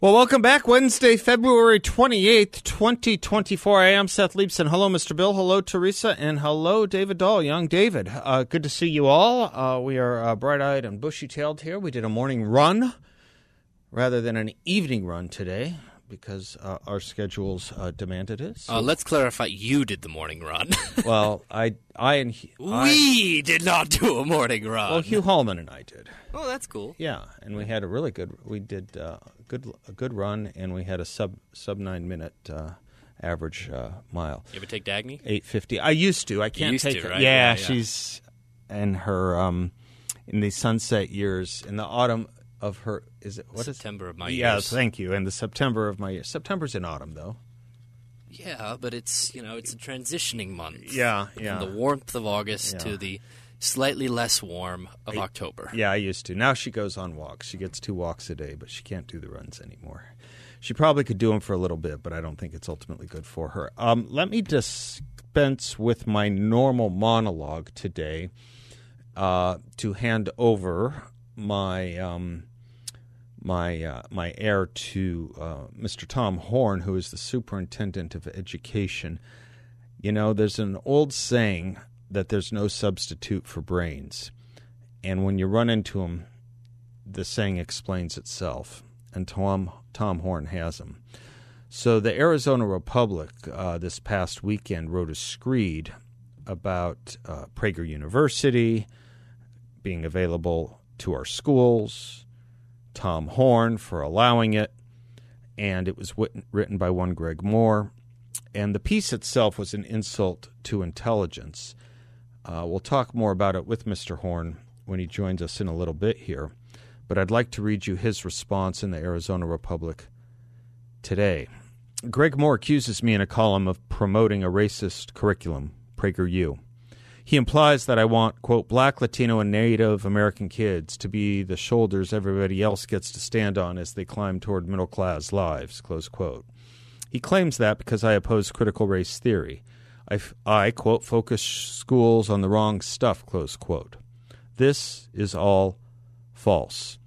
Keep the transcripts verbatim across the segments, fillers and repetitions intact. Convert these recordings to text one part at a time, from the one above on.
Well, welcome back. Wednesday, February twenty-eighth, twenty twenty-four. I am Seth Leibsohn. Hello, Mister Bill. Hello, Teresa. And hello, David Dahl, young David. Uh, good to see you all. Uh, we are uh, bright-eyed and bushy-tailed here. We did a morning run rather than an evening run today because uh, our schedules uh, demanded it. So. Uh, let's clarify. You did the morning run. well, I, I and I, we did not do a morning run. Well, Hugh Hallman and I did. Oh, that's cool. Yeah, and we had a really good. We did. Uh, Good, a good run, and we had a sub sub nine minute uh, average uh, mile. You ever take Dagny? Eight fifty. I used to. I can't you used take to, her. Right? Yeah, yeah, yeah, she's in her um, in the sunset years, in the autumn of her. Is it what September is, of my yeah, years? Yeah, thank you. And the September of my years. September's in autumn, though. Yeah, but it's you know it's a transitioning month. Yeah, yeah. From the warmth of August yeah. to the slightly less warm of I, October. Yeah, I used to. Now she goes on walks. She gets two walks a day, but she can't do the runs anymore. She probably could do them for a little bit, but I don't think it's ultimately good for her. Um, let me dispense with my normal monologue today uh, to hand over my um, my uh, my heir to uh, Mister Tom Horne, who is the superintendent of education. You know, there's an old saying that there's no substitute for brains. And when you run into them, the saying explains itself. And Tom, Tom Horne has them. So the Arizona Republic uh, this past weekend wrote a screed about uh, Prager University being available to our schools, Tom Horne for allowing it, and it was wit- written by one Greg Moore. And the piece itself was an insult to intelligence. Uh, we'll talk more about it with Mister Horne when he joins us in a little bit here, but I'd like to read you his response in the Arizona Republic today. Greg Moore accuses me in a column of promoting a racist curriculum, PragerU. He implies that I want, quote, black, Latino, and Native American kids to be the shoulders everybody else gets to stand on as they climb toward middle-class lives, close quote. He claims that because I oppose critical race theory. I, I, quote, focus schools on the wrong stuff, close quote. This is all false.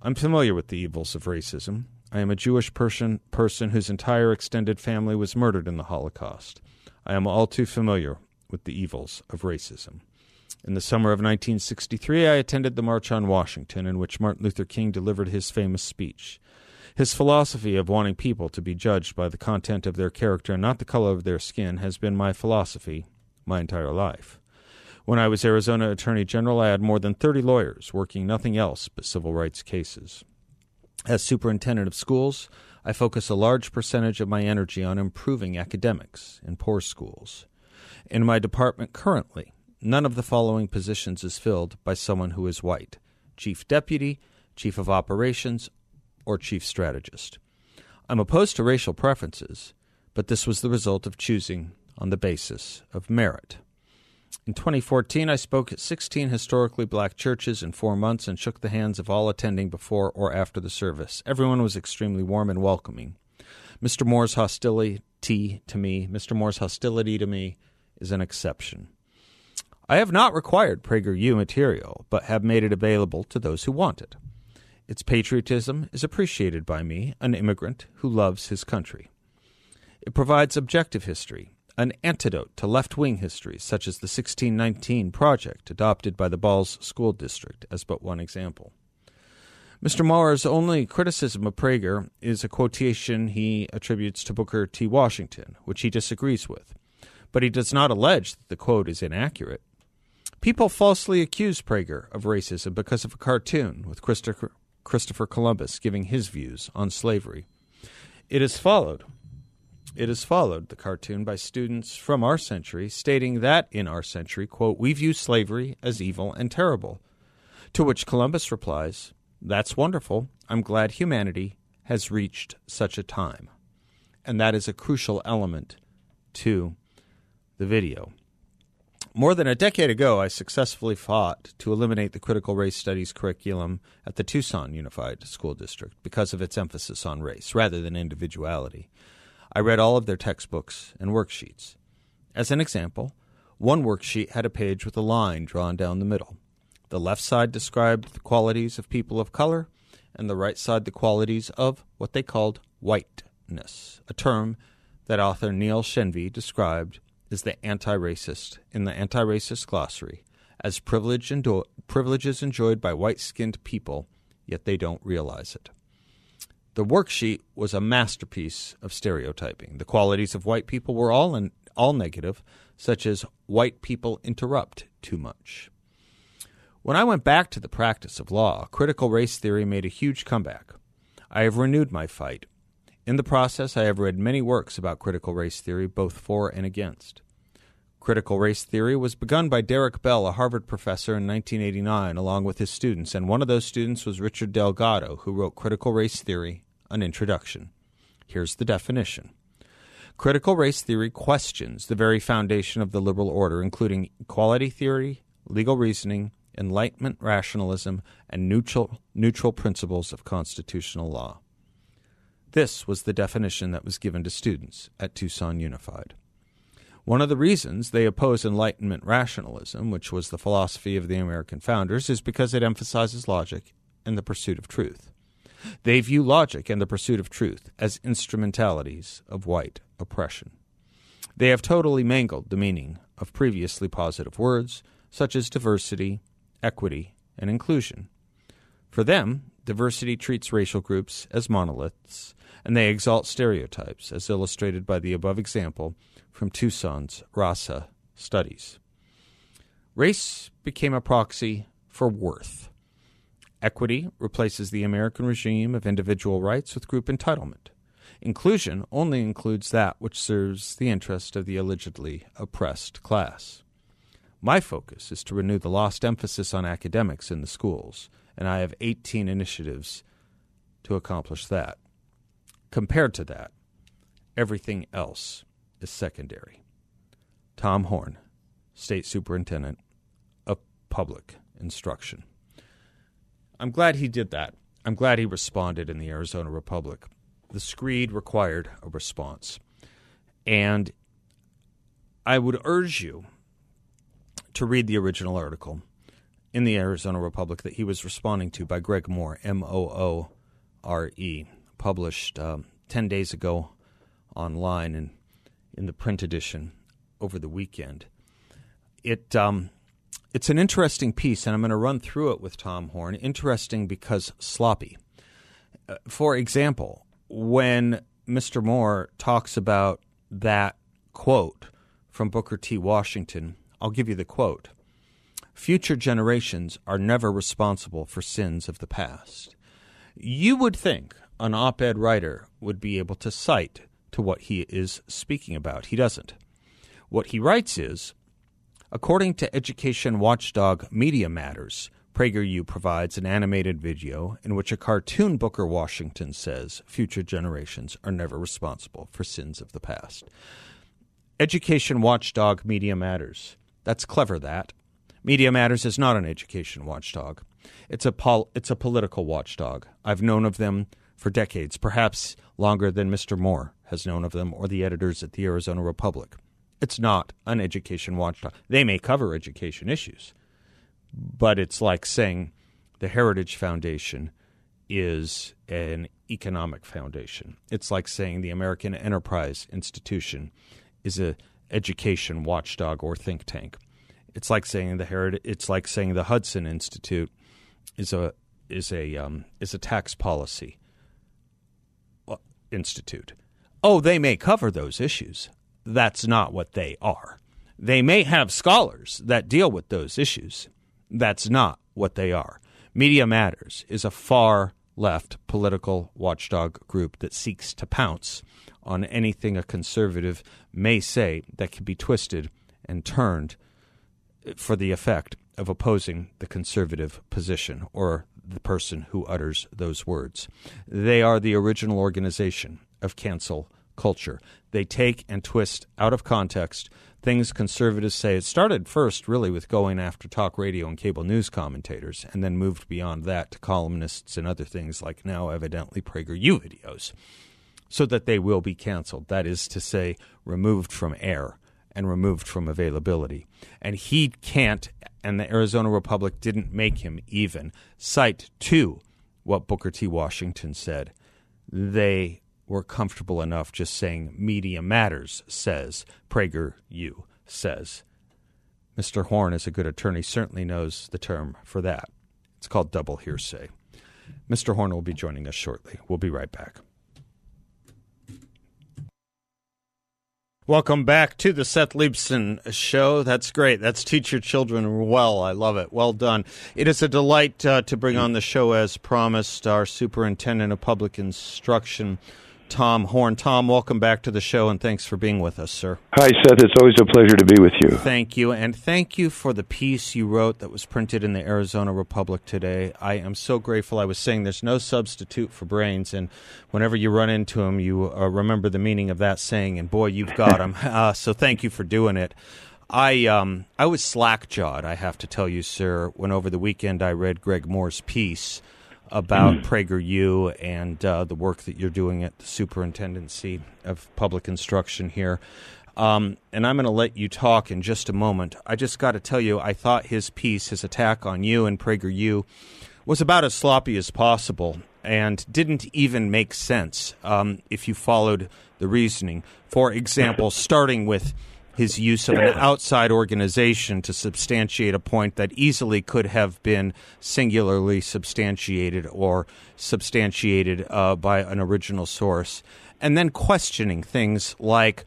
I'm familiar with the evils of racism. I am a Jewish person, person whose entire extended family was murdered in the Holocaust. I am all too familiar with the evils of racism. In the summer of nineteen sixty-three, I attended the March on Washington, in which Martin Luther King delivered his famous speech. His philosophy of wanting people to be judged by the content of their character and not the color of their skin has been my philosophy my entire life. When I was Arizona Attorney General, I had more than thirty lawyers working nothing else but civil rights cases. As superintendent of schools, I focus a large percentage of my energy on improving academics in poor schools. In my department currently, none of the following positions is filled by someone who is white: chief deputy, chief of operations, or chief strategist. I'm opposed to racial preferences, but this was the result of choosing on the basis of merit. In twenty fourteen, I spoke at sixteen historically black churches in four months and shook the hands of all attending before or after the service. Everyone was extremely warm and welcoming. Mister Moore's hostility to me, Mister Moore's hostility to me is an exception. I have not required PragerU material, but have made it available to those who want it. Its patriotism is appreciated by me, an immigrant who loves his country. It provides objective history, an antidote to left-wing histories, such as the sixteen nineteen Project adopted by the Balls School District, as but one example. Mister Moore's only criticism of Prager is a quotation he attributes to Booker T. Washington, which he disagrees with, but he does not allege that the quote is inaccurate. People falsely accuse Prager of racism because of a cartoon with Christopher Christopher Columbus giving his views on slavery. It is followed. It is followed, the cartoon, by students from our century stating that in our century, quote, we view slavery as evil and terrible. To which Columbus replies, that's wonderful. I'm glad humanity has reached such a time. And that is a crucial element to the video. More than a decade ago, I successfully fought to eliminate the critical race studies curriculum at the Tucson Unified School District because of its emphasis on race rather than individuality. I read all of their textbooks and worksheets. As an example, one worksheet had a page with a line drawn down the middle. The left side described the qualities of people of color, and the right side the qualities of what they called whiteness, a term that author Neil Shenvi described is the anti-racist in the anti-racist glossary as privilege endo- privileges enjoyed by white-skinned people, yet they don't realize it. The worksheet was a masterpiece of stereotyping. The qualities of white people were all in, all negative, such as white people interrupt too much. When I went back to the practice of law, critical race theory made a huge comeback. I have renewed my fight. In the process, I have read many works about critical race theory, both for and against. Critical race theory was begun by Derek Bell, a Harvard professor, in nineteen eighty-nine, along with his students, and one of those students was Richard Delgado, who wrote Critical Race Theory, An Introduction. Here's the definition. Critical race theory questions the very foundation of the liberal order, including equality theory, legal reasoning, Enlightenment rationalism, and neutral, neutral principles of constitutional law. This was the definition that was given to students at Tucson Unified. One of the reasons they oppose Enlightenment rationalism, which was the philosophy of the American founders, is because it emphasizes logic and the pursuit of truth. They view logic and the pursuit of truth as instrumentalities of white oppression. They have totally mangled the meaning of previously positive words, such as diversity, equity, and inclusion. For them, diversity treats racial groups as monoliths, and they exalt stereotypes, as illustrated by the above example from Tucson's Rasa studies. Race became a proxy for worth. Equity replaces the American regime of individual rights with group entitlement. Inclusion only includes that which serves the interest of the allegedly oppressed class. My focus is to renew the lost emphasis on academics in the schools, and I have eighteen initiatives to accomplish that. Compared to that, everything else is secondary. Tom Horne, State Superintendent of Public Instruction. I'm glad he did that. I'm glad he responded in the Arizona Republic. The screed required a response. And I would urge you to read the original article in the Arizona Republic that he was responding to by Greg Moore, M O O R E, published um, ten days ago online and in the print edition over the weekend. It um, it's an interesting piece, and I'm going to run through it with Tom Horne. Interesting because sloppy. Uh, for example, when Mister Moore talks about that quote from Booker T. Washington, I'll give you the quote. Future generations are never responsible for sins of the past. You would think an op-ed writer would be able to cite to what he is speaking about. He doesn't. What he writes is, according to education watchdog Media Matters, PragerU provides an animated video in which a cartoon Booker Washington says future generations are never responsible for sins of the past. Education watchdog Media Matters. That's clever, that. Media Matters is not an education watchdog. It's a pol- it's a political watchdog. I've known of them for decades, perhaps longer than Mister Moore has known of them or the editors at the Arizona Republic. It's not an education watchdog. They may cover education issues, but it's like saying the Heritage Foundation is an economic foundation. It's like saying the American Enterprise Institution is an education watchdog or think tank. It's like saying the Heritage, it's like saying the Hudson Institute is a is a um, is a tax policy institute. Oh, they may cover those issues. That's not what they are. They may have scholars that deal with those issues. That's not what they are. Media Matters is a far left political watchdog group that seeks to pounce on anything a conservative may say that can be twisted and turned for the effect of opposing the conservative position or the person who utters those words. They are the original organization of cancel culture. They take and twist out of context things conservatives say. It started first really with going after talk radio and cable news commentators, and then moved beyond that to columnists and other things like now evidently PragerU videos, so that they will be canceled. That is to say, removed from air and removed from availability. And he can't, and the Arizona Republic didn't make him even cite to what Booker T. Washington said. They were comfortable enough just saying Media Matters says, PragerU says. Mister Horne is a good attorney, certainly knows the term for that. It's called double hearsay. Mister Horne will be joining us shortly. We'll be right back. Welcome back to the Seth Leibsohn Show. That's great. That's teach your children well. I love it. Well done. It is a delight uh, to bring on the show, as promised, our superintendent of public instruction, Tom Horne. Tom, welcome back to the show, and thanks for being with us, sir. Hi, Seth. It's always a pleasure to be with you. Thank you, and thank you for the piece you wrote that was printed in the Arizona Republic today. I am so grateful. I was saying there's no substitute for brains, and whenever you run into them, you uh, remember the meaning of that saying, and boy, you've got them. Uh, so thank you for doing it. I um, I was slack-jawed, I have to tell you, sir, when over the weekend I read Greg Moore's piece about mm. PragerU and uh, the work that you're doing at the Superintendency of Public Instruction here. Um, and I'm going to let you talk in just a moment. I just got to tell you, I thought his piece, his attack on you and PragerU, was about as sloppy as possible and didn't even make sense um, if you followed the reasoning. For example, starting with his use of an outside organization to substantiate a point that easily could have been singularly substantiated or substantiated uh, by an original source, and then questioning things like,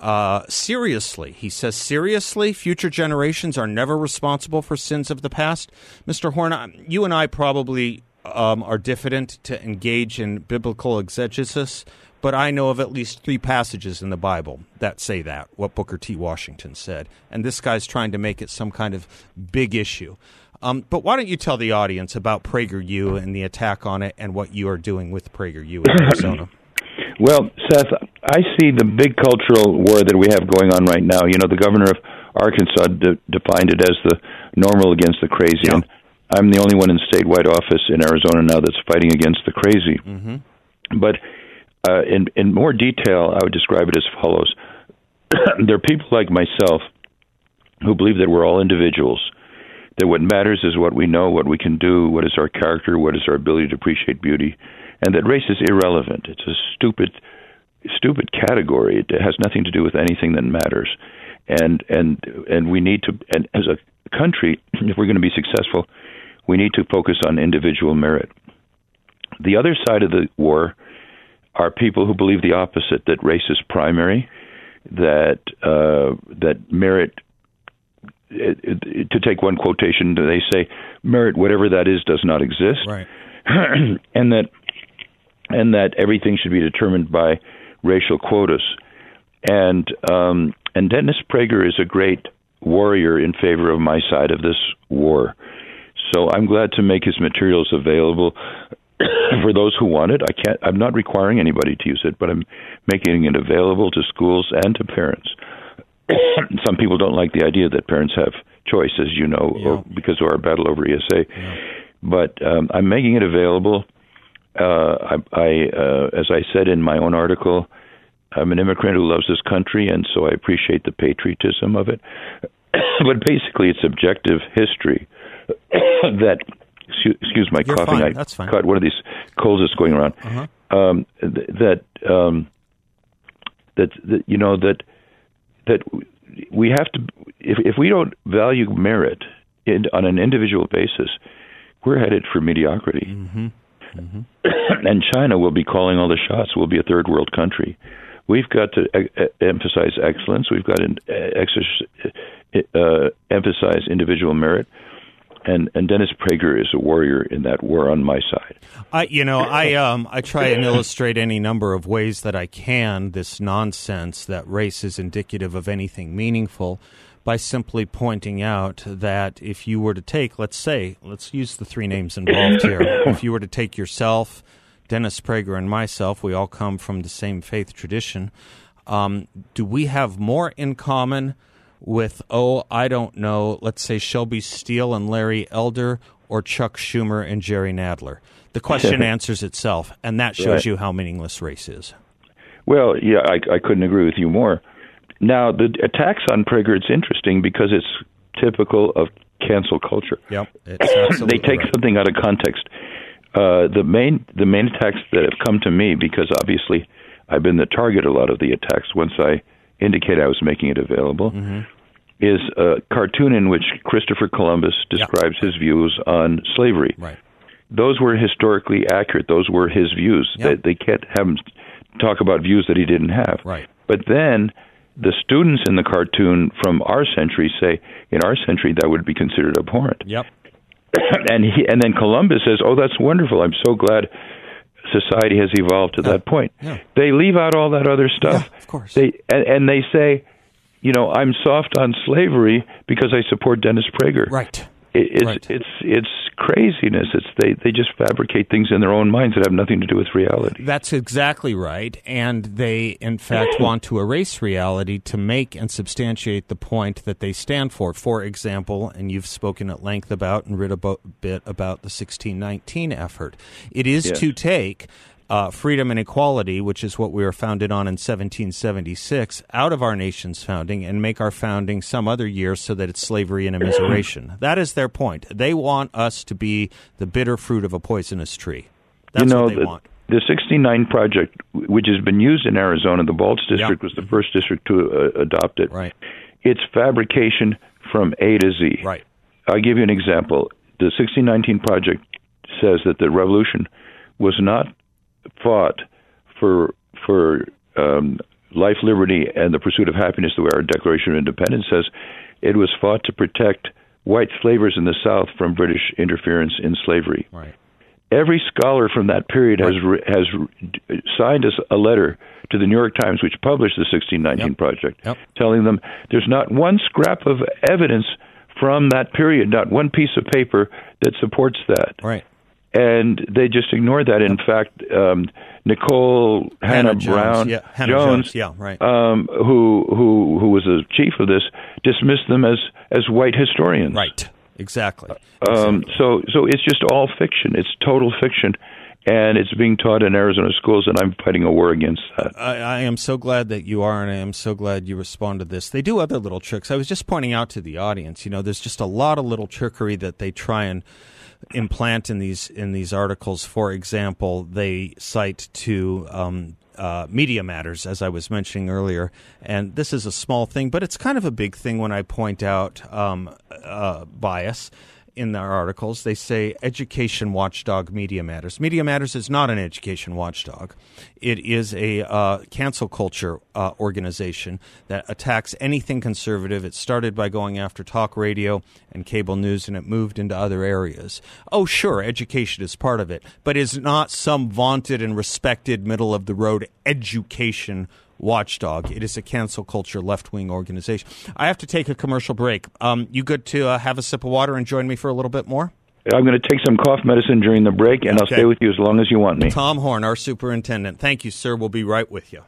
uh, seriously, he says, seriously, future generations are never responsible for sins of the past? Mister Horne, you and I probably um, are diffident to engage in biblical exegesis, but I know of at least three passages in the Bible that say that, what Booker T. Washington said. And this guy's trying to make it some kind of big issue. Um, but why don't you tell the audience about PragerU and the attack on it and what you are doing with PragerU in Arizona? Well, Seth, I see the big cultural war that we have going on right now. You know, the governor of Arkansas de- defined it as the normal against the crazy. Yeah. And I'm the only one in statewide office in Arizona now that's fighting against the crazy. Mm-hmm. But Uh, in, in more detail, I would describe it as follows. There are people like myself who believe that we're all individuals, that what matters is what we know, what we can do, what is our character, what is our ability to appreciate beauty, and that race is irrelevant. It's a stupid, stupid category. It has nothing to do with anything that matters. And and and we need to, and as a country, if we're going to be successful, we need to focus on individual merit. The other side of the war are people who believe the opposite, that race is primary, that uh, that merit, it, it, to take one quotation, they say, merit, whatever that is, does not exist, right. and that and that everything should be determined by racial quotas. And um, and Dennis Prager is a great warrior in favor of my side of this war. So I'm glad to make his materials available for those who want it. I can't, I'm not requiring anybody to use it, but I'm making it available to schools and to parents. Some people don't like the idea that parents have choice, as you know, yeah. or because of our battle over E S A. Yeah. But um, I'm making it available. Uh, I, I uh, as I said in my own article, I'm an immigrant who loves this country, and so I appreciate the patriotism of it. But basically, it's objective history that... Excuse my You're coughing. Fine. I That's fine. Caught one of these colds that's going around. Uh-huh. Um, th- that, um, that that you know that that we have to. If, if we don't value merit in, on an individual basis, we're headed for mediocrity. Mm-hmm. Mm-hmm. And China will be calling all the shots. We'll be a third world country. We've got to e- emphasize excellence. We've got to ex- uh, emphasize individual merit. And and Dennis Prager is a warrior in that war on my side. I you know I um I try and illustrate any number of ways that I can this nonsense that race is indicative of anything meaningful, by simply pointing out that if you were to take, let's say, let's use the three names involved here. If you were to take yourself, Dennis Prager, and myself, we all come from the same faith tradition. Um, do we have more in common with, oh, I don't know, let's say Shelby Steele and Larry Elder, or Chuck Schumer and Jerry Nadler? The question answers itself, and that shows right. you how meaningless race is. Well, yeah, I, I couldn't agree with you more. Now, the attacks on Prager, it's interesting because it's typical of cancel culture. Yep, it's they take right. something out of context. Uh, the main the main attacks that have come to me, because obviously I've been the target a lot of the attacks once I indicated I was making it available, mm-hmm. is a cartoon in which Christopher Columbus describes yep. his views on slavery. Right. Those were historically accurate. Those were his views. Yep. They, they can't have him talk about views that he didn't have. Right. But then the students in the cartoon from our century say, in our century, that would be considered abhorrent. Yep. And he, and then Columbus says, oh, that's wonderful. I'm so glad society has evolved to yeah. that point. Yeah. They leave out all that other stuff. Yeah, of course. They, and, and they say, you know, I'm soft on slavery because I support Dennis Prager. Right. It's right. it's it's craziness. It's they, they just fabricate things in their own minds that have nothing to do with reality. That's exactly right. And they, in fact, want to erase reality to make and substantiate the point that they stand for. For example, and you've spoken at length about and read a bo- bit about the sixteen nineteen effort. It is yes. to take uh, freedom and equality, which is what we were founded on in seventeen seventy-six, out of our nation's founding and make our founding some other year so that it's slavery and immiseration. That is their point. They want us to be the bitter fruit of a poisonous tree. That's you know, what they the, want. The sixty-nine Project, which has been used in Arizona, the Balch District yep. was the first district to uh, adopt it. Right. It's fabrication from A to Z. Right. I'll give you an example. The sixteen nineteen Project says that the revolution was not fought for for um, life, liberty, and the pursuit of happiness, the way our Declaration of Independence says. It was fought to protect white slavers in the South from British interference in slavery. Right. Every scholar from that period right. has re- has re- signed us a letter to the New York Times, which published the sixteen nineteen yep. Project, yep. telling them there's not one scrap of evidence from that period, not one piece of paper that supports that. Right. And they just ignored that. In fact, um, Nikole Hannah-Jones, yeah, Hannah Jones, yeah, right. um, who who who was the chief of this, dismissed them as, as white historians. Right, exactly. Um, exactly. So so it's just all fiction. It's total fiction. And it's being taught in Arizona schools, and I'm fighting a war against that. I, I am so glad that you are, and I am so glad you respond to this. They do other little tricks. I was just pointing out to the audience, you know, there's just a lot of little trickery that they try and implant in these in these articles. For example, they cite to um, uh, Media Matters, as I was mentioning earlier, and this is a small thing, but it's kind of a big thing when I point out um, uh, bias. In their articles, they say education watchdog Media Matters. Media Matters is not an education watchdog. It is a uh, cancel culture uh, organization that attacks anything conservative. It started by going after talk radio and cable news, and it moved into other areas. Oh, sure, education is part of it, but is not some vaunted and respected middle-of-the-road education watchdog. It is a cancel culture left-wing organization. I have to take a commercial break. Um, you good to uh, have a sip of water and join me for a little bit more? I'm going to take some cough medicine during the break, and okay. I'll stay with you as long as you want me. Tom Horne, our superintendent. Thank you, sir. We'll be right with you.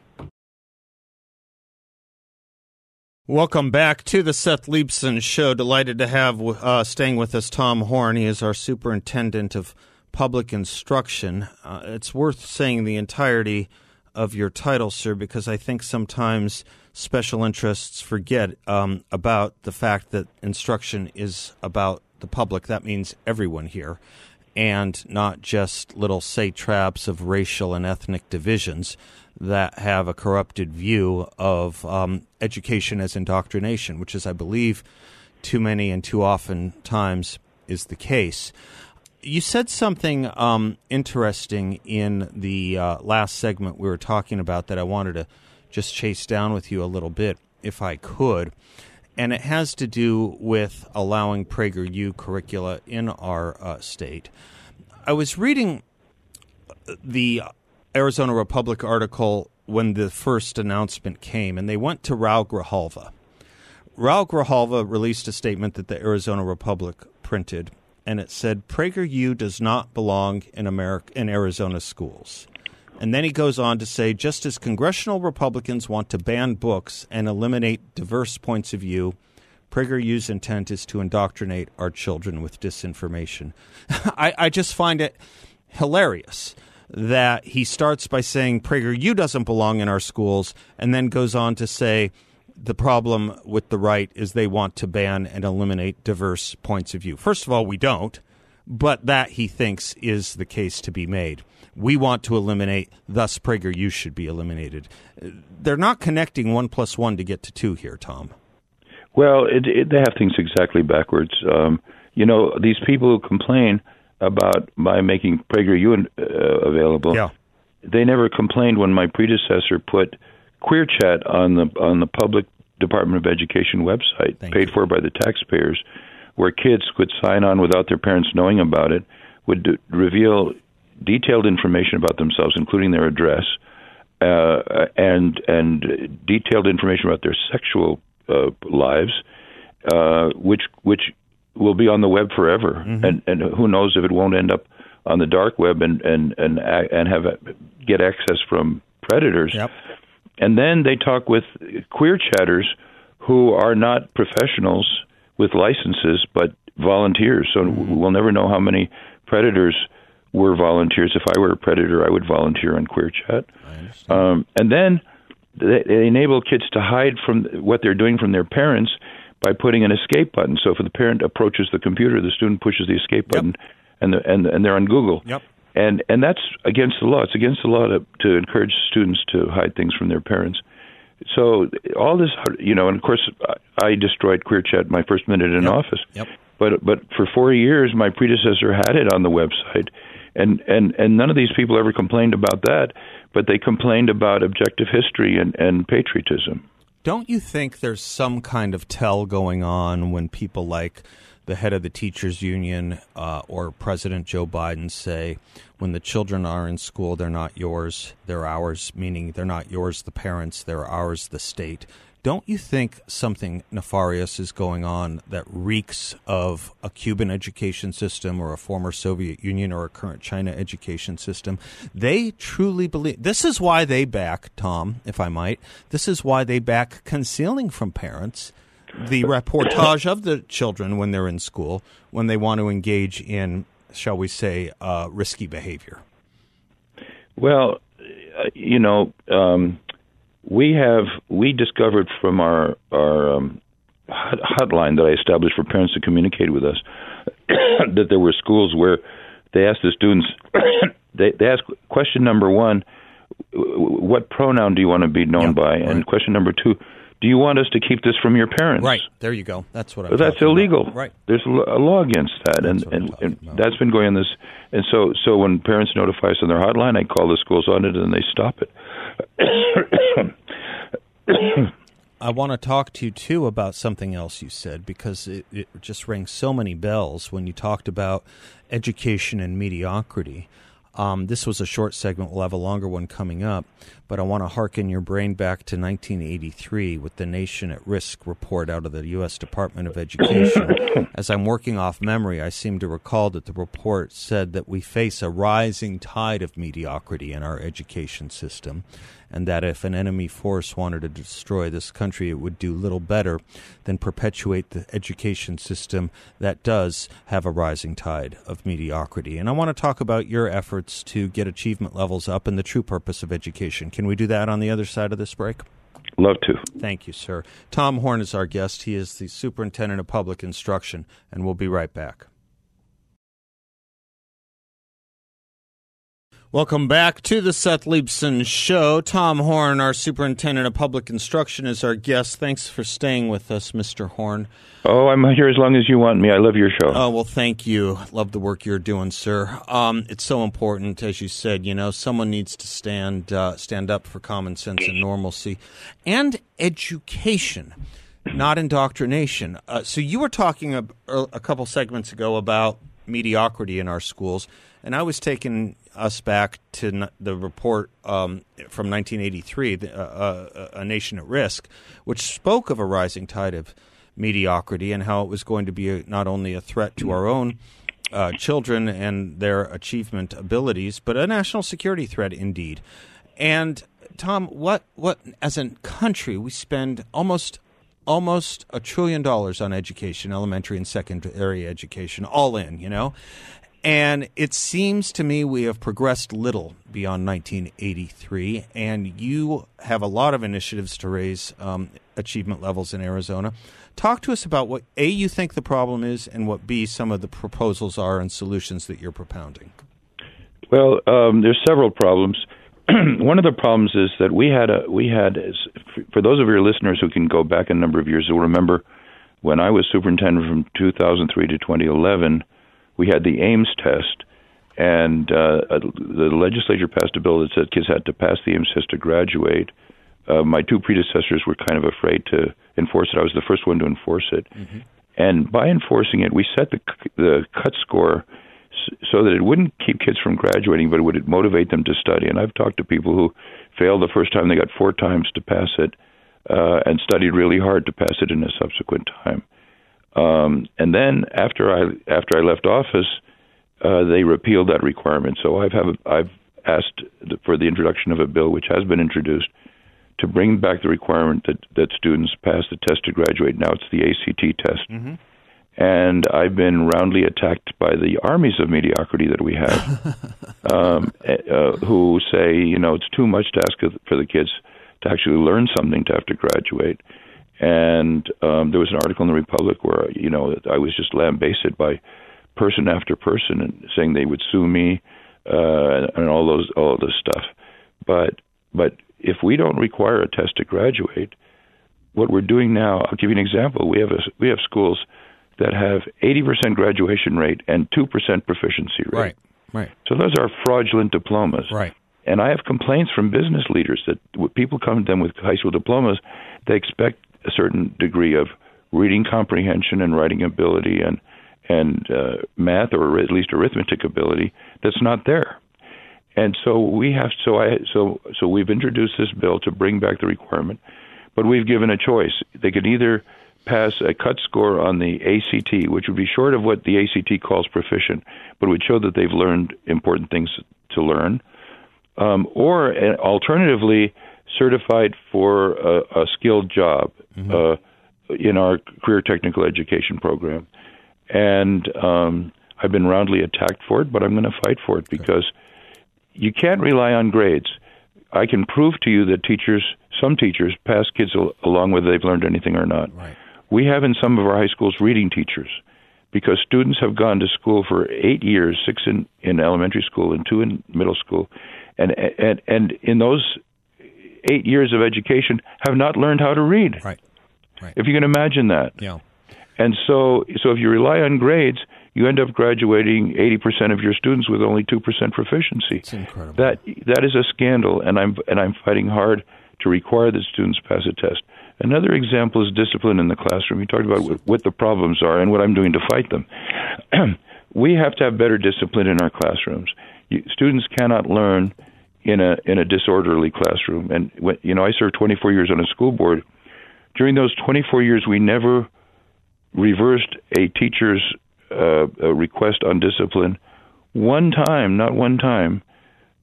Welcome back to the Seth Leibsohn Show. Delighted to have uh, staying with us Tom Horne. He is our superintendent of public instruction. Uh, it's worth saying the entirety of your title, sir, because I think sometimes special interests forget um, about the fact that instruction is about the public. That means everyone here, and not just little satraps of racial and ethnic divisions that have a corrupted view of um, education as indoctrination, which is, I believe, too many and too often times is the case. You said something um, interesting in the uh, last segment we were talking about that I wanted to just chase down with you a little bit, if I could, and it has to do with allowing PragerU curricula in our uh, state. I was reading the Arizona Republic article when the first announcement came, and they went to Rao Grijalva. Rao Grijalva released a statement that the Arizona Republic printed, and it said, PragerU does not belong in America, in Arizona schools. And then he goes on to say, just as congressional Republicans want to ban books and eliminate diverse points of view, PragerU's intent is to indoctrinate our children with disinformation. I, I just find it hilarious that he starts by saying PragerU doesn't belong in our schools and then goes on to say the problem with the right is they want to ban and eliminate diverse points of view. First of all, we don't, but that, he thinks, is the case to be made. We want to eliminate, thus PragerU should be eliminated. They're not connecting one plus one to get to two here, Tom. Well, it, it, they have things exactly backwards. Um, you know, these people who complain about my making PragerU uh, available, yeah. they never complained when my predecessor put Queer Chat on the on the public Department of Education website, Thank paid you. for by the taxpayers, where kids could sign on without their parents knowing about it, would do, reveal detailed information about themselves, including their address, uh, and and detailed information about their sexual Uh, lives, uh, which which will be on the web forever, mm-hmm. and and who knows if it won't end up on the dark web and and and, and have get access from predators. Yep. And then they talk with queer chatters who are not professionals with licenses, but volunteers. So mm-hmm. we'll never know how many predators were volunteers. If I were a predator, I would volunteer on Queer Chat. Um, and then. They enable kids to hide from what they're doing from their parents by putting an escape button. So if the parent approaches the computer, the student pushes the escape button, yep. and, the, and and they're on Google. Yep. And and that's against the law. It's against the law to, to encourage students to hide things from their parents. So all this, you know, and of course, I destroyed Queer Chat my first minute in yep. office. Yep. But but for four years, my predecessor had it on the website. And, and and none of these people ever complained about that, but they complained about objective history and, and patriotism. Don't you think there's some kind of tell going on when people like the head of the teachers union uh, or President Joe Biden say, when the children are in school, they're not yours, they're ours, meaning they're not yours, the parents, they're ours, the state. Don't you think something nefarious is going on that reeks of a Cuban education system or a former Soviet Union or a current China education system? They truly believe this is why they back, Tom, if I might, this is why they back concealing from parents the reportage of the children when they're in school, when they want to engage in, shall we say, uh, risky behavior. Well, you know... Um We have we discovered from our our um, hotline that I established for parents to communicate with us that there were schools where they asked the students they they asked question number one, what pronoun do you want to be known yeah, by, right. and question number two, do you want us to keep this from your parents? Right there you go. That's what I'm. So that's illegal. About. Right. There's a law against that, that's and and, and that's been going on this. And so so when parents notify us on their hotline, I call the schools on it and they stop it. I want to talk to you, too, about something else you said, because it, it just rang so many bells when you talked about education and mediocrity. Um, this was a short segment. We'll have a longer one coming up. But I want to hearken your brain back to nineteen eighty-three with the Nation at Risk report out of the U S Department of Education. As I'm working off memory, I seem to recall that the report said that we face a rising tide of mediocrity in our education system, and that if an enemy force wanted to destroy this country, it would do little better than perpetuate the education system that does have a rising tide of mediocrity. And I want to talk about your efforts to get achievement levels up and the true purpose of education. Can we do that on the other side of this break? Love to. Thank you, sir. Tom Horne is our guest. He is the superintendent of public instruction, and we'll be right back. Welcome back to the Seth Leibsohn Show. Tom Horne, our superintendent of public instruction, is our guest. Thanks for staying with us, Mister Horne. Oh, I'm here as long as you want me. I love your show. Oh, well, thank you. Love the work you're doing, sir. Um, it's so important, as you said. You know, someone needs to stand uh, stand up for common sense and normalcy and education, not indoctrination. Uh, so you were talking a, a couple segments ago about mediocrity in our schools. And I was taking us back to the report um, from nineteen eighty-three, the, uh, A Nation at Risk, which spoke of a rising tide of mediocrity and how it was going to be a, not only a threat to our own uh, children and their achievement abilities, but a national security threat indeed. And Tom, what what as a country we spend almost almost a trillion dollars on education, elementary and secondary education, all in, you know. And it seems to me we have progressed little beyond nineteen eighty-three, and you have a lot of initiatives to raise um, achievement levels in Arizona. Talk to us about what, A, you think the problem is, and what, B, some of the proposals are and solutions that you're propounding. Well, um, there's several problems. One of the problems is that we had, a, we had, for those of your listeners who can go back a number of years, will remember when I was superintendent from two thousand three to twenty eleven, we had the AIMS test, and uh, the legislature passed a bill that said kids had to pass the AIMS test to graduate. Uh, my two predecessors were kind of afraid to enforce it. I was the first one to enforce it. Mm-hmm. And by enforcing it, we set the, the cut score so that it wouldn't keep kids from graduating, but it would motivate them to study. And I've talked to people who failed the first time. They got four times to pass it uh, and studied really hard to pass it in a subsequent time. Um, and then after I after I left office, uh, they repealed that requirement. So I've have a, I've asked for the introduction of a bill, which has been introduced, to bring back the requirement that, that students pass the test to graduate. Now it's the A C T test. Mm-hmm. And I've been roundly attacked by the armies of mediocrity that we have, um, uh, who say, you know, it's too much to ask for the kids to actually learn something to have to graduate. And um, there was an article in the Republic where, you know, I was just lambasted by person after person and saying they would sue me uh, and all those all this stuff. But but if we don't require a test to graduate, what we're doing now, I'll give you an example. We have a, we have schools that have eighty percent graduation rate and two percent proficiency rate. Right, right. So those are fraudulent diplomas. Right. And I have complaints from business leaders that when people come to them with high school diplomas, they expect a certain degree of reading comprehension and writing ability and and uh, math or at least arithmetic ability that's not there. And so we have so I so so we've introduced this bill to bring back the requirement, but we've given a choice. They could either pass a cut score on the A C T, which would be short of what the A C T calls proficient, but would show that they've learned important things to learn, um, or uh, alternatively, certified for a, a skilled job mm-hmm. uh, in our career technical education program. And um, I've been roundly attacked for it, but I'm going to fight for it because you can't rely on grades. I can prove to you that teachers, some teachers, pass kids al- along whether they've learned anything or not. Right. We have in some of our high schools reading teachers because students have gone to school for eight years, six in, in elementary school and two in middle school. And, and, and in those eight years of education have not learned how to read. Right. Right. If you can imagine that. Yeah. And so so if you rely on grades, you end up graduating eighty percent of your students with only two percent proficiency. It's incredible. That that is a scandal, and I'm and I'm fighting hard to require that students pass a test. Another example is discipline in the classroom. You talked about what, what the problems are and what I'm doing to fight them. We have to have better discipline in our classrooms. You, students cannot learn in a in a disorderly classroom. And, when, you know, I served twenty-four years on a school board. During those twenty-four years, we never reversed a teacher's uh, a request on discipline. One time, not one time,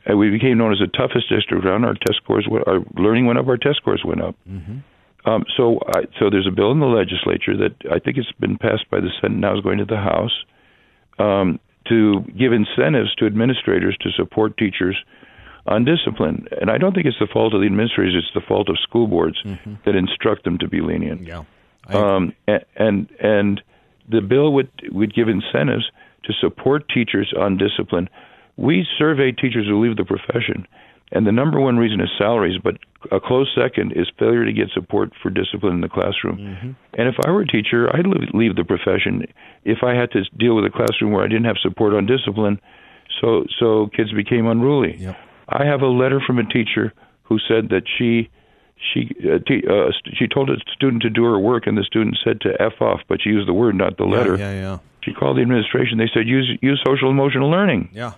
and we became known as the toughest district around. Our test scores, went, our learning went up, our test scores went up. Mm-hmm. Um, so, I, so there's a bill in the legislature that I think it's been passed by the Senate, now is going to the House, um, to give incentives to administrators to support teachers on discipline. And I don't think it's the fault of the administrators, it's the fault of school boards mm-hmm. that instruct them to be lenient. Yeah. Um, and, and and the bill would would give incentives to support teachers on discipline. We surveyed teachers who leave the profession, and the number one reason is salaries, but a close second is failure to get support for discipline in the classroom. Mm-hmm. And if I were a teacher, I'd leave the profession if I had to deal with a classroom where I didn't have support on discipline, so so kids became unruly. Yep. I have a letter from a teacher who said that she she uh, t- uh, she told a student to do her work, and the student said to F off, but she used the word, not the letter. Yeah, yeah, yeah. She called the administration. They said, use use social emotional learning. Yeah.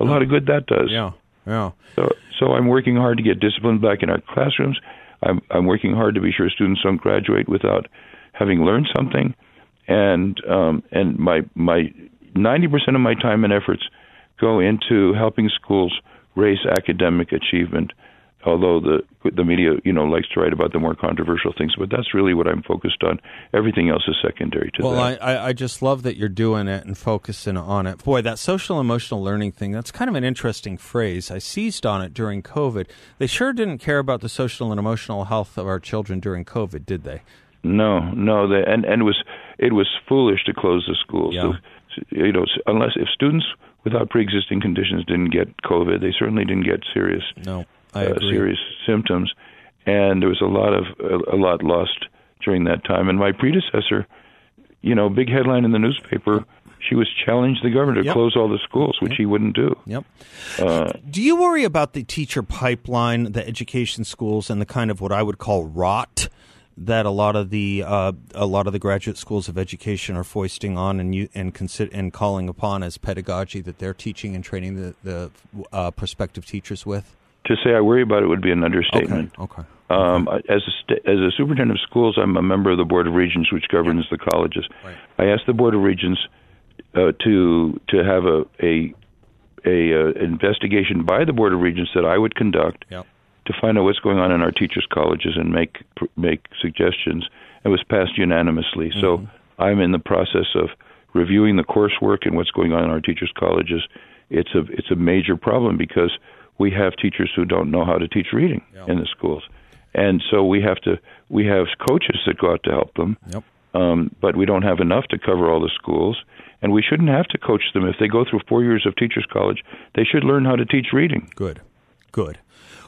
A lot of good that does. Yeah, yeah. So, so I'm working hard to get discipline back in our classrooms. I'm I'm working hard to be sure students don't graduate without having learned something. And um, and my my ninety percent of my time and efforts go into helping schools raise academic achievement, although the the media, you know, likes to write about the more controversial things. But that's really what I'm focused on. Everything else is secondary to well, that. Well, I, I just love that you're doing it and focusing on it. Boy, that social-emotional learning thing, that's kind of an interesting phrase. I seized on it during COVID. They sure didn't care about the social and emotional health of our children during COVID, did they? No, no. They, and, and it was it was foolish to close the schools. Yeah. So, you know, unless if students without pre-existing conditions didn't get COVID, they certainly didn't get serious. No. Uh, serious symptoms, and there was a lot of a, a lot lost during that time. And my predecessor, you know, big headline in the newspaper, she was challenged the governor to yep. close all the schools, which yep. he wouldn't do. Yep. Uh, do you worry about the teacher pipeline, the education schools, and the kind of what I would call rot that a lot of the uh, a lot of the graduate schools of education are foisting on and you, and consider and calling upon as pedagogy that they're teaching and training the the uh, prospective teachers with? To say I worry about it would be an understatement. Okay. okay. Um, as a st- as a superintendent of schools, I'm a member of the Board of Regents, which governs yeah. the colleges. Right. I asked the Board of Regents uh, to to have a a, a uh, investigation by the Board of Regents that I would conduct yep. to find out what's going on in our teachers' colleges and make pr- make suggestions. It was passed unanimously. Mm-hmm. So I'm in the process of reviewing the coursework and what's going on in our teachers' colleges. It's a it's a major problem because we have teachers who don't know how to teach reading yep. in the schools, and so we have to. We have coaches that go out to help them, yep. um, but we don't have enough to cover all the schools. And we shouldn't have to coach them if they go through four years of teachers' college. They should learn how to teach reading. Good, good.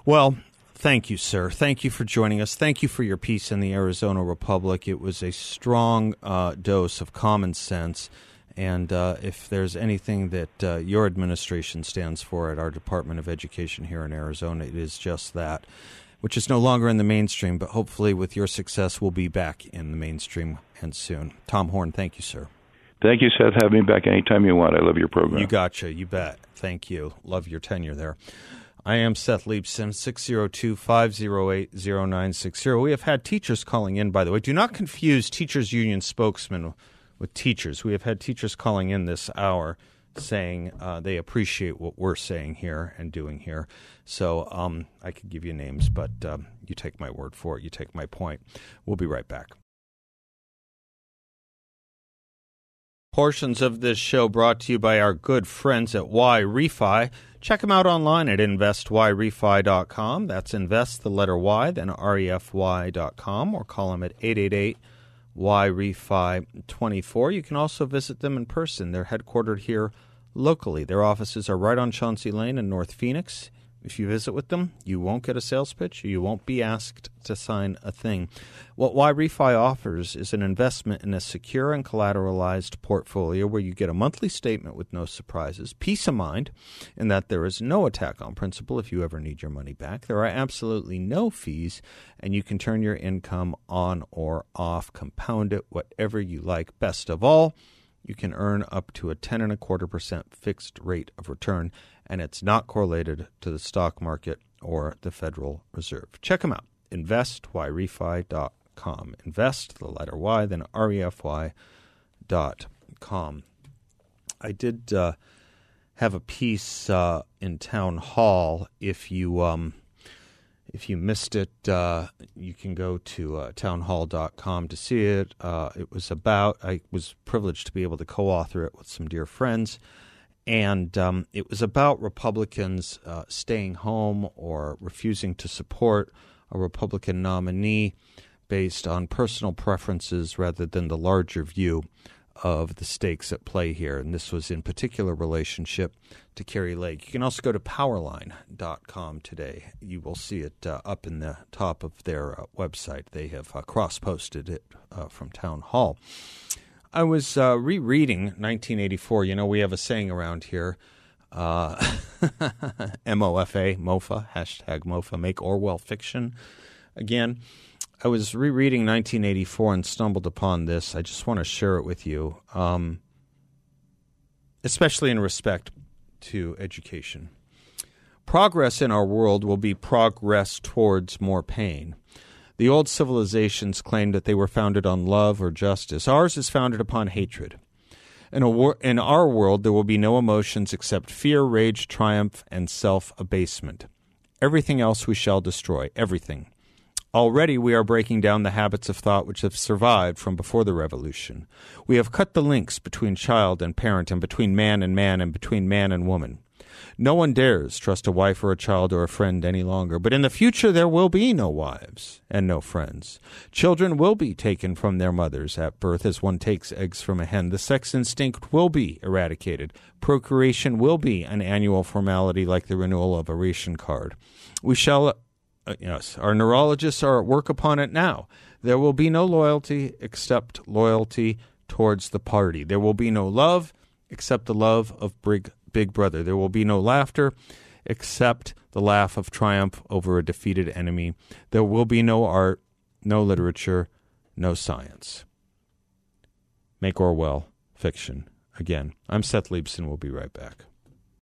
Well, thank you, sir. Thank you for joining us. Thank you for your piece in the Arizona Republic. It was a strong uh, dose of common sense. And uh, if there's anything that uh, your administration stands for at our Department of Education here in Arizona, it is just that, which is no longer in the mainstream, but hopefully with your success, we'll be back in the mainstream and soon. Tom Horne, thank you, sir. Thank you, Seth. Have me back anytime you want. I love your program. You gotcha. You bet. Thank you. Love your tenure there. I am Seth Leibsohn, six oh two, five oh eight, oh nine six oh. We have had teachers calling in, by the way. Do not confuse teachers union spokesman with teachers. We have had teachers calling in this hour saying uh, they appreciate what we're saying here and doing here. So um, I could give you names, but um, you take my word for it. You take my point. We'll be right back. Portions of this show brought to you by our good friends at Y Refi. Check them out online at invest y refi dot com. That's invest, the letter Y, then R E F Y dot com, or call them at eight eight eight, Y refi Y Refi twenty-four. You can also visit them in person. They're headquartered here locally. Their offices are right on Chauncey Lane in North Phoenix. If you visit with them, you won't get a sales pitch. You won't be asked to sign a thing. What Y Refi offers is an investment in a secure and collateralized portfolio where you get a monthly statement with no surprises, peace of mind, and that there is no attack on principle if you ever need your money back. There are absolutely no fees, and you can turn your income on or off, compound it, whatever you like. Best of all, you can earn up to a ten point two five percent fixed rate of return, and it's not correlated to the stock market or the Federal Reserve. Check them out. invest y refi dot com. Invest, the letter Y, then R E F Y dot com. I did uh, have a piece uh, in Town Hall. If you um, if you missed it, uh, you can go to uh, town hall dot com to see it. Uh, it was about, I was privileged to be able to co-author it with some dear friends. And um, it was about Republicans uh, staying home or refusing to support a Republican nominee based on personal preferences rather than the larger view of the stakes at play here. And this was in particular relationship to Carrie Lake. You can also go to powerline dot com today. You will see it uh, up in the top of their uh, website. They have uh, cross-posted it uh, from Town Hall. I was uh, rereading nineteen eighty-four. You know, we have a saying around here, uh, M O F A, MOFA, hashtag MOFA, make Orwell fiction again. I was rereading nineteen eighty-four and stumbled upon this. I just want to share it with you. Um, especially in respect to education. Progress in our world will be progress towards more pain. The old civilizations claimed that they were founded on love or justice. Ours is founded upon hatred. In, a wor- in our world, there will be no emotions except fear, rage, triumph, and self-abasement. Everything else we shall destroy. Everything. Already we are breaking down the habits of thought which have survived from before the revolution. We have cut the links between child and parent and between man and man and between man and woman. No one dares trust a wife or a child or a friend any longer. But in the future there will be no wives and no friends. Children will be taken from their mothers at birth as one takes eggs from a hen. The sex instinct will be eradicated. Procreation will be an annual formality like the renewal of a ration card. We shall... Uh, yes, our neurologists are at work upon it now. There will be no loyalty except loyalty towards the party. There will be no love except the love of Big, Big Brother. There will be no laughter except the laugh of triumph over a defeated enemy. There will be no art, no literature, no science. Make Orwell fiction again. I'm Seth Leibsohn. We'll be right back.